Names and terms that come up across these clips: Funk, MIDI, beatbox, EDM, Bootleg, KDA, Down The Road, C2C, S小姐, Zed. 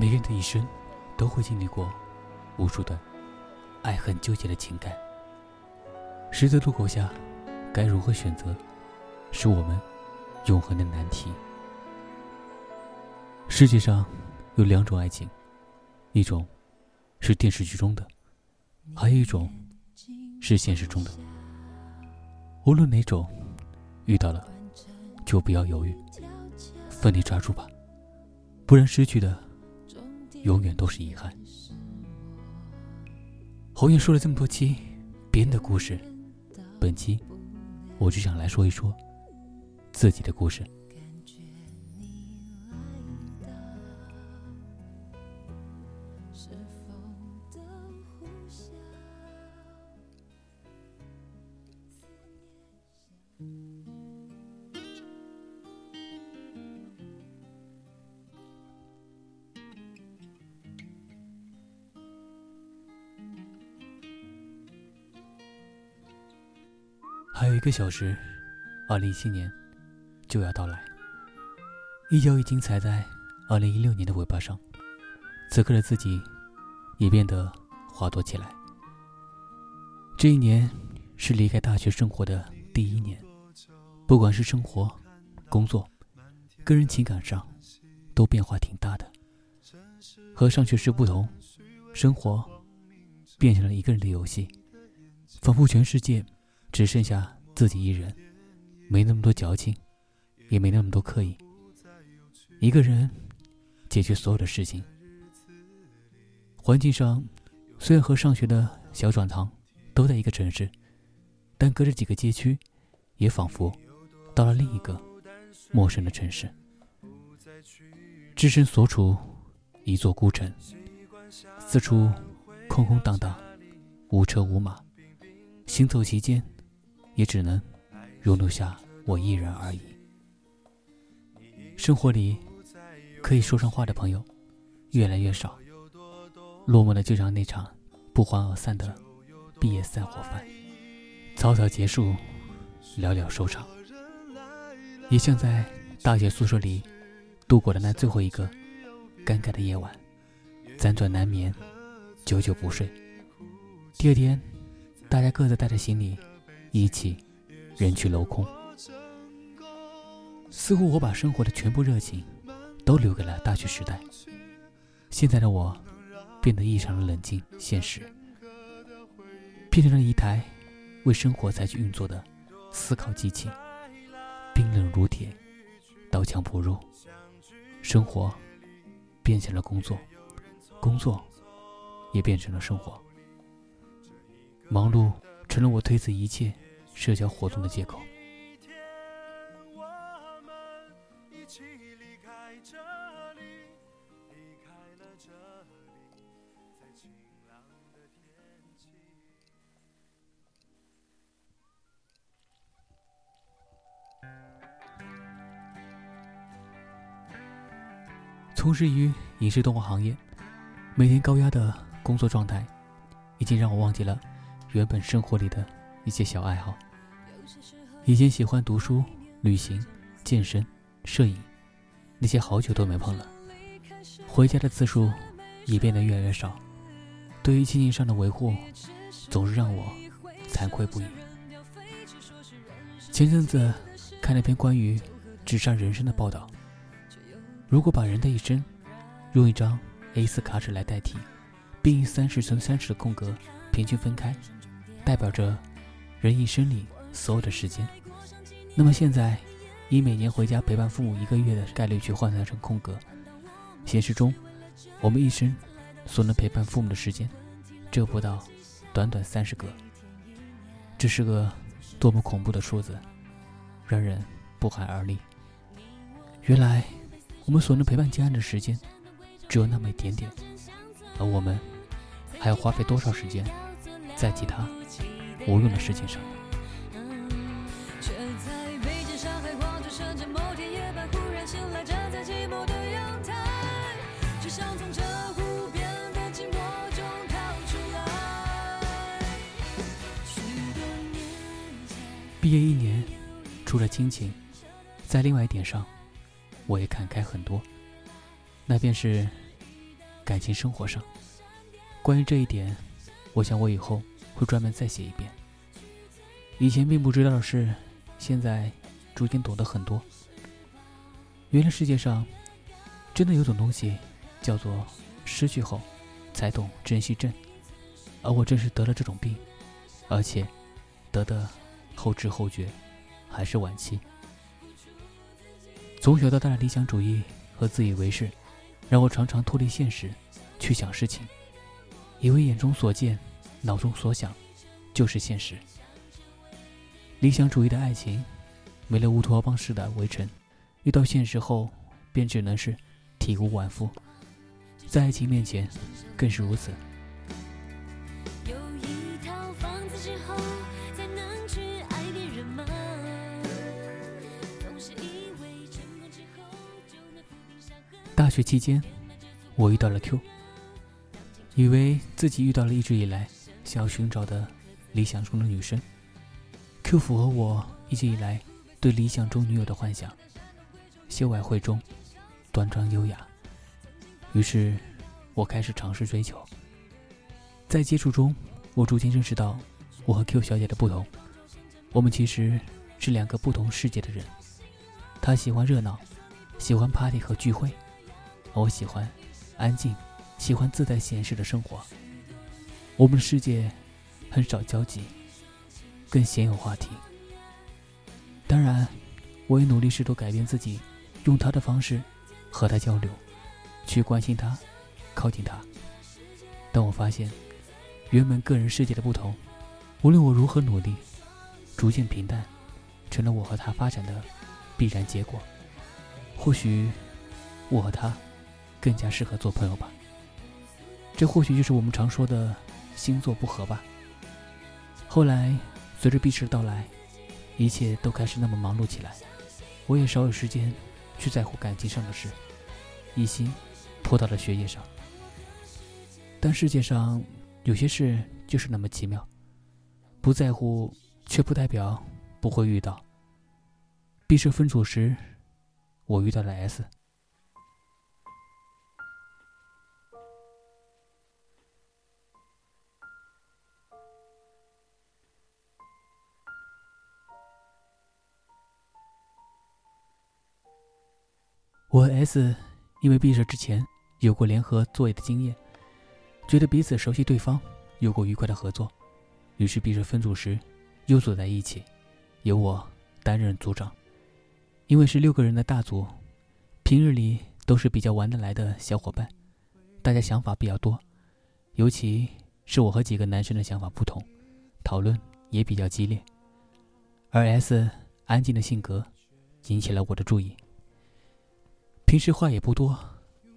每个人的一生都会经历过无数段爱恨纠结的情感，十字路口下该如何选择，是我们永恒的难题。世界上有两种爱情，一种是电视剧中的，还有一种是现实中的。无论哪种，遇到了就不要犹豫，奋力抓住吧，不然失去的永远都是遗憾。侯爷说了这么多期别人的故事，本期我只想来说一说自己的故事。还有1个小时，2017年就要到来，一脚已经踩在2016年的尾巴上。此刻的自己也变得滑落起来。这一年是离开大学生活的第1年，不管是生活、工作、个人情感上，都变化挺大的。和上学时不同，生活变成了一个人的游戏，仿佛全世界只剩下自己一人，没那么多矫情，也没那么多刻意，一个人解决所有的事情。环境上虽然和上学的小转堂都在一个城市，但隔着几个街区，也仿佛到了另一个陌生的城市。置身所处一座孤城，四处空空荡荡，无车无马，行走其间也只能容留下我一人而已。生活里可以说上话的朋友越来越少，落寞的就像那场不欢而散的毕业散伙饭，草草结束，寥寥收场，也像在大学宿舍里度过的那最后一个尴尬的夜晚，辗转难眠，久久不睡。第二天大家各自带着行李一起人去楼空，似乎我把生活的全部热情都留给了大学时代。现在的我变得异常的冷静现实，变成了一台为生活才去运作的思考机器，冰冷如铁，刀枪不入。生活变成了工作，工作也变成了生活，忙碌成了我推辞一切社交活动的借口。从事于影视动画行业，每天高压的工作状态已经让我忘记了原本生活里的一些小爱好。以前喜欢读书、旅行、健身、摄影，那些好久都没碰了。回家的次数也变得越来越少，对于亲情上的维护总是让我惭愧不已。前阵子看了篇关于职场人生的报道，如果把人的一生用一张 A4 卡纸来代替，并以30×30的空格平均分开，代表着人一生里所有的时间，那么现在以每年回家陪伴父母1个月的概率去换算成空格，显示中我们一生所能陪伴父母的时间只有不到短短30个。这是个多么恐怖的数字，让人不寒而栗。原来我们所能陪伴家人的时间只有那么一点点，而我们还要花费多少时间在其他无用的事情上。毕业1年，除了亲情，在另外一点上我也感慨很多，那便是感情生活上。关于这一点，我想我以后会专门再写一遍。以前并不知道的事，现在逐渐懂得很多。原来世界上真的有种东西叫做失去后才懂珍惜症，而我正是得了这种病，而且得的后知后觉，还是晚期。从小到大的理想主义和自以为是，让我常常脱离现实去想事情，以为眼中所见脑中所想就是现实。理想主义的爱情没了乌托邦式的围城，遇到现实后便只能是体无完肤，在爱情面前更是如此。有一套房子之后才能去爱别人吗？总是以为成功之后就能抚平伤痕。大学期间我遇到了 Q， 以为自己遇到了一直以来想要寻找的理想中的女生。 Q 符合我一直以来对理想中女友的幻想，秀外慧中，端庄优雅。于是我开始尝试追求。在接触中，我逐渐认识到我和 Q 小姐的不同，我们其实是两个不同世界的人。她喜欢热闹，喜欢 party 和聚会，而我喜欢安静，喜欢自在闲适的生活。我们的世界很少交集，更鲜有话题。当然，我也努力试图改变自己，用她的方式和她交流，去关心她，靠近她。但我发现原本个人世界的不同，无论我如何努力，逐渐平淡，成了我和她发展的必然结果。或许我和她更加适合做朋友吧，这或许就是我们常说的星座不合吧。后来随着毕业的到来，一切都开始那么忙碌起来，我也少有时间去在乎感情上的事，一心扑到了学业上。但世界上有些事就是那么奇妙，不在乎却不代表不会遇到。毕设分组时，我遇到了 S。 我和 S 因为毕设之前有过联合作业的经验，觉得彼此熟悉对方，有过愉快的合作，于是毕设分组时又组在一起，由我担任组长。因为是6个人的大组，平日里都是比较玩得来的小伙伴，大家想法比较多，尤其是我和几个男生的想法不同，讨论也比较激烈。而 S 安静的性格引起了我的注意，平时话也不多，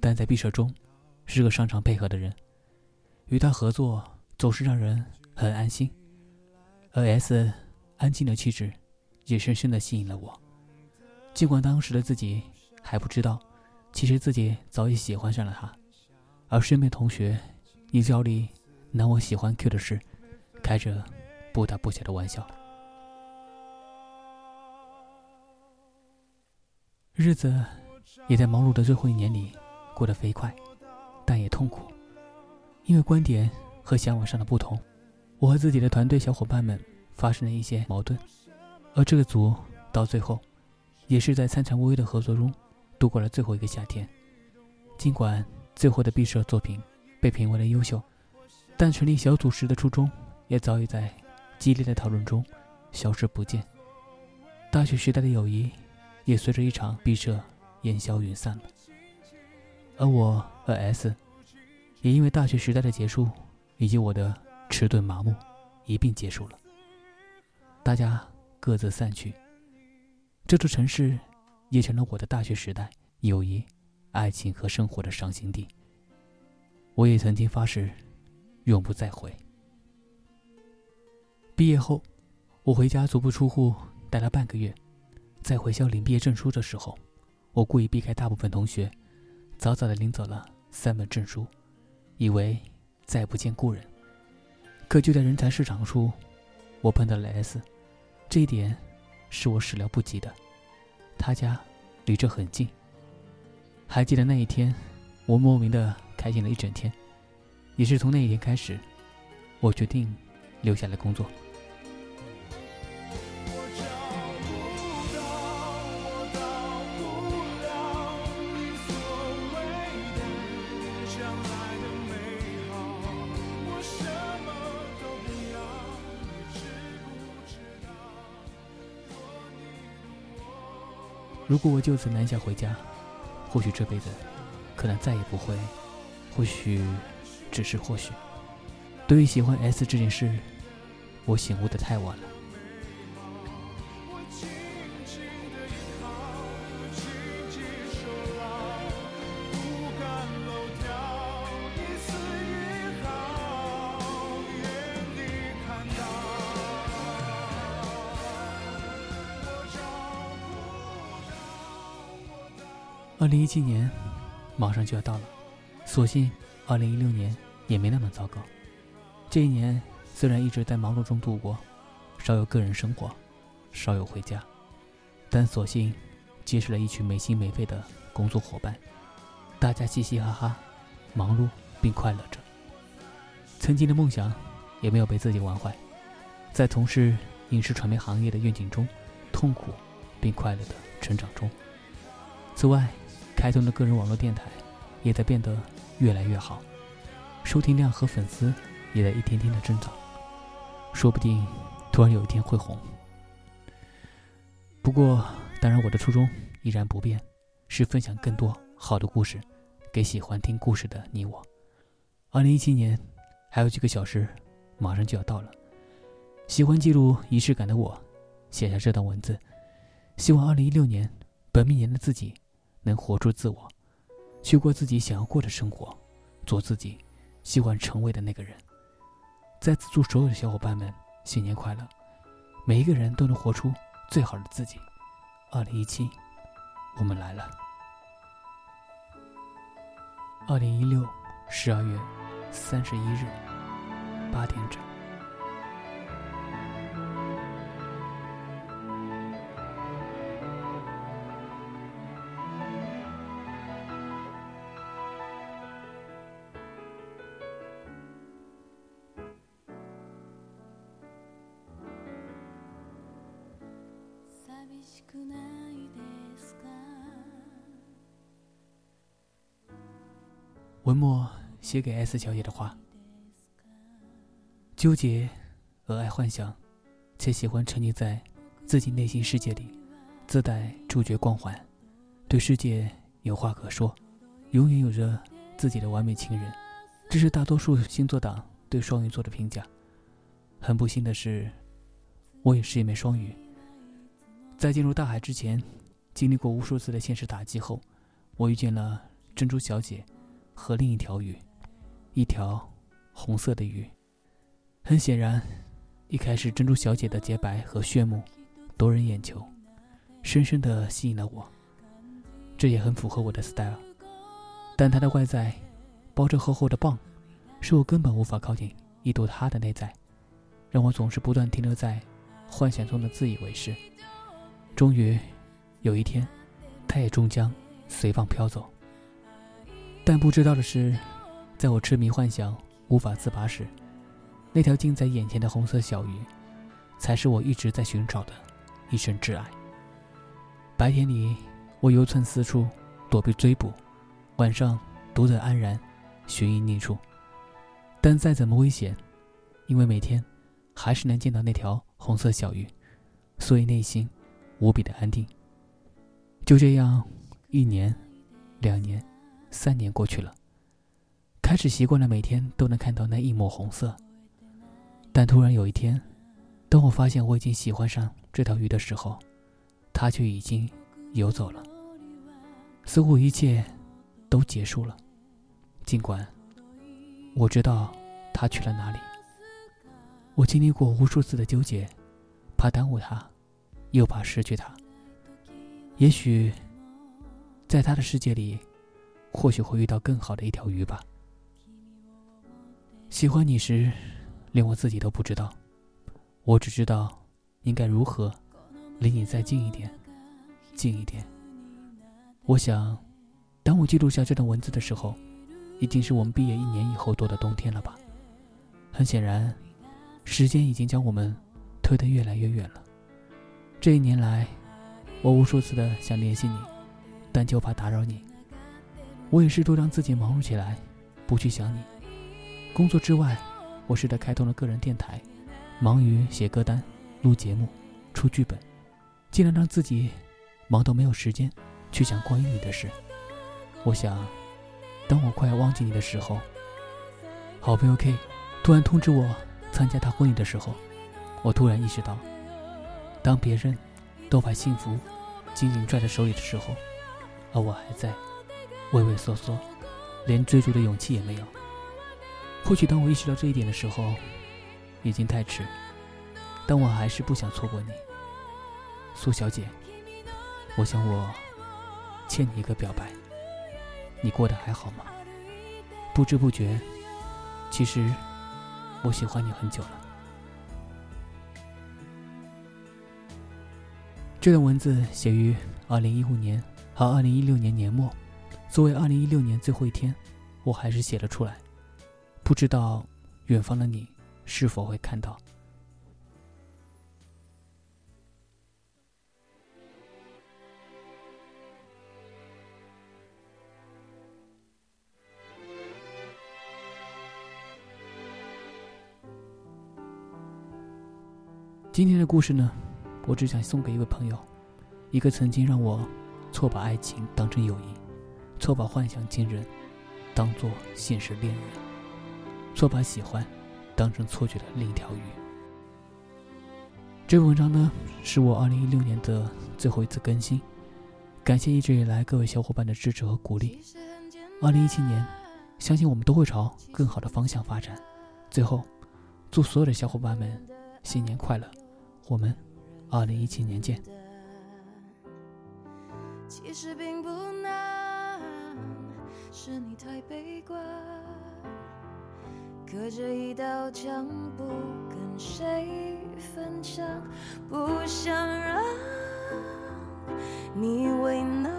但在毕设中是个擅长配合的人，与他合作总是让人很安心。而 S 安静的气质也深深地吸引了我，尽管当时的自己还不知道，其实自己早已喜欢上了他。而身边同学也照例拿我喜欢 Q 的事开着不大不小的玩笑。日子也在忙碌的最后1年里过得飞快，但也痛苦。因为观点和想法上的不同，我和自己的团队小伙伴们发生了一些矛盾，而这个组到最后也是在参差不齐的合作中度过了最后一个夏天。尽管最后的毕设作品被评为了优秀，但成立小组时的初衷也早已在激烈的讨论中消失不见。大学时代的友谊也随着一场毕设烟消云散了。而我和 S也因为大学时代的结束以及我的迟钝麻木一并结束了，大家各自散去。这座城市也成了我的大学时代友谊、爱情和生活的伤心地，我也曾经发誓永不再回。毕业后我回家足不出户待了半个月，在回校领毕业证书的时候，我故意避开大部分同学，早早地领走了3本证书，以为再不见故人。可就在人才市场处，我碰到了 S， 这一点是我始料不及的。他家离这很近，还记得那一天我莫名的开心了一整天。也是从那一天开始，我决定留下来工作。如果我就此南下回家，或许这辈子可能再也不会，或许只是或许。对于喜欢 S 这件事，我醒悟得太晚了。2017年马上就要到了，所幸2016年也没那么糟糕。这一年虽然一直在忙碌中度过，少有个人生活，少有回家，但所幸结识了一群没心没肺的工作伙伴，大家嘻嘻哈哈，忙碌并快乐着。曾经的梦想也没有被自己玩坏，在从事影视传媒行业的愿景中，痛苦并快乐的成长中。此外，开通的个人网络电台也在变得越来越好，收听量和粉丝也在一天天的增长，说不定突然有一天会红。不过当然，我的初衷依然不变，是分享更多好的故事给喜欢听故事的你我。2017年还有几个小时马上就要到了，喜欢记录仪式感的我写下这段文字，希望2016年本命年的自己能活出自我，去过自己想要过的生活，做自己喜欢成为的那个人。再次祝所有的小伙伴们新年快乐，每一个人都能活出最好的自己。2017，我们来了。2016年12月31日8点整。寂しくないですか？文末写给 S 小姐的话：纠结而爱幻想，且喜欢沉溺在自己内心世界里，自带触觉光环，对世界有话可说，永远有着自己的完美情人。这是大多数星座党对双鱼座的评价。很不幸的是，我也是一枚双鱼。在进入大海之前，经历过无数次的现实打击后，我遇见了珍珠小姐和另一条鱼，一条红色的鱼。很显然，一开始珍珠小姐的洁白和炫目夺人眼球，深深地吸引了我，这也很符合我的 style。 但她的外在包着厚厚的蚌，使我根本无法靠近一睹她的内在，让我总是不断停留在幻想中的自以为是。终于有一天，他也终将随浪飘走。但不知道的是，在我痴迷幻想无法自拔时，那条近在眼前的红色小鱼才是我一直在寻找的一生挚爱。白天里我游窜四处躲避追捕，晚上独自安然寻觅觅处。但再怎么危险，因为每天还是能见到那条红色小鱼，所以内心无比的安定。就这样，1年2年3年过去了，开始习惯了每天都能看到那一抹红色。但突然有一天，当我发现我已经喜欢上这条鱼的时候，它却已经游走了，似乎一切都结束了。尽管我知道它去了哪里，我经历过无数次的纠结，怕耽误它，又怕失去他。也许在他的世界里，或许会遇到更好的一条鱼吧。喜欢你时，连我自己都不知道，我只知道应该如何离你再近一点，近一点。我想当我记录下这段文字的时候，已经是我们毕业1年以后多的冬天了吧。很显然，时间已经将我们推得越来越远了。这1年来，我无数次的想联系你，但就怕打扰你。我也试图让自己忙碌起来，不去想你。工作之外，我试着开通了个人电台，忙于写歌单、录节目、出剧本，尽量让自己忙到没有时间去想关于你的事。我想，当我快要忘记你的时候，好朋友 K 突然通知我参加他婚礼的时候，我突然意识到，当别人都把幸福紧紧拽在手里的时候，而我还在畏畏缩缩，连追逐的勇气也没有。或许当我意识到这一点的时候，已经太迟，但我还是不想错过你，苏小姐。我想我欠你一个表白，你过得还好吗？不知不觉，其实我喜欢你很久了。这段文字写于2015年和2016年年末，作为2016年最后一天，我还是写了出来。不知道远方的你是否会看到。今天的故事呢，我只想送给一位朋友，一个曾经让我错把爱情当成友谊，错把幻想情人当作现实恋人，错把喜欢当成错觉的另一条鱼。这篇文章呢，是我2016年的最后一次更新，感谢一直以来各位小伙伴的支持和鼓励。2017年，相信我们都会朝更好的方向发展。最后，祝所有的小伙伴们新年快乐，我们2017年见。其实并不难，是你太悲观，隔着一道墙不跟谁分享，不想让你为难，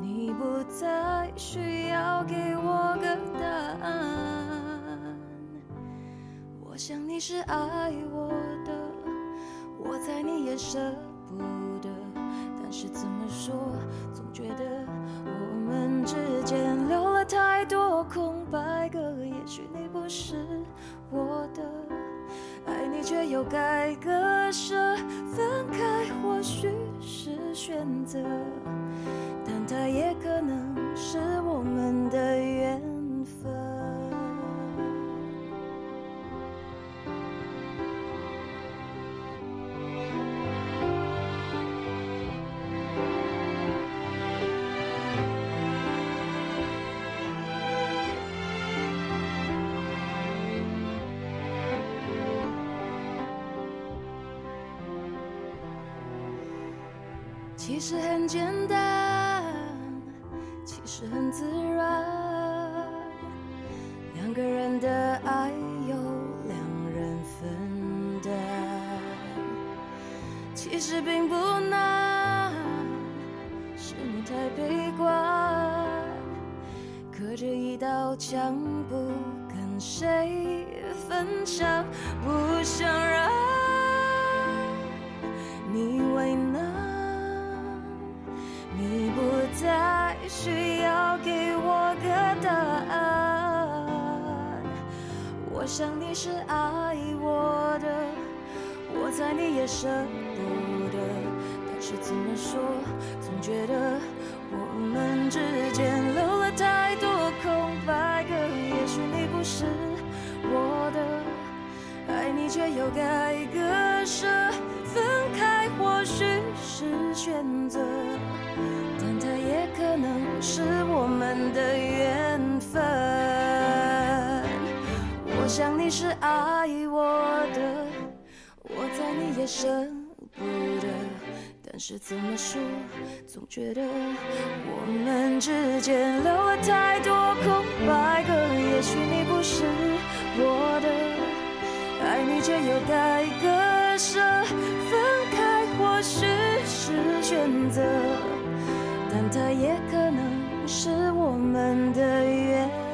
你不再需要给我个答案。我想你是爱我的，我猜你也舍不得，但是怎么说，总觉得我们之间留了太多空白格。也许你不是我的，爱你却又该割舍，分开或许是选择，但它也可能是我们的缘分。其实很简单，其实很自然，两个人的爱由两人分担。其实并不难，是你太悲观，隔着一道墙不跟谁分享，不想让你为难，你不再需要给我个答案。我想你是爱我的，我猜你也舍不得，但是怎么说，总觉得我们之间留了太多空白格。也许你不是我的，爱你却又该割舍，分开或许是选择，但它也可能是我们的缘分。我想你是爱我的，我猜你也舍不得，但是怎么说，总觉得我们之间留了太多空白格。也许你不是我的，爱你却又该割舍，分开或许是选择，但它也可能是我们的缘。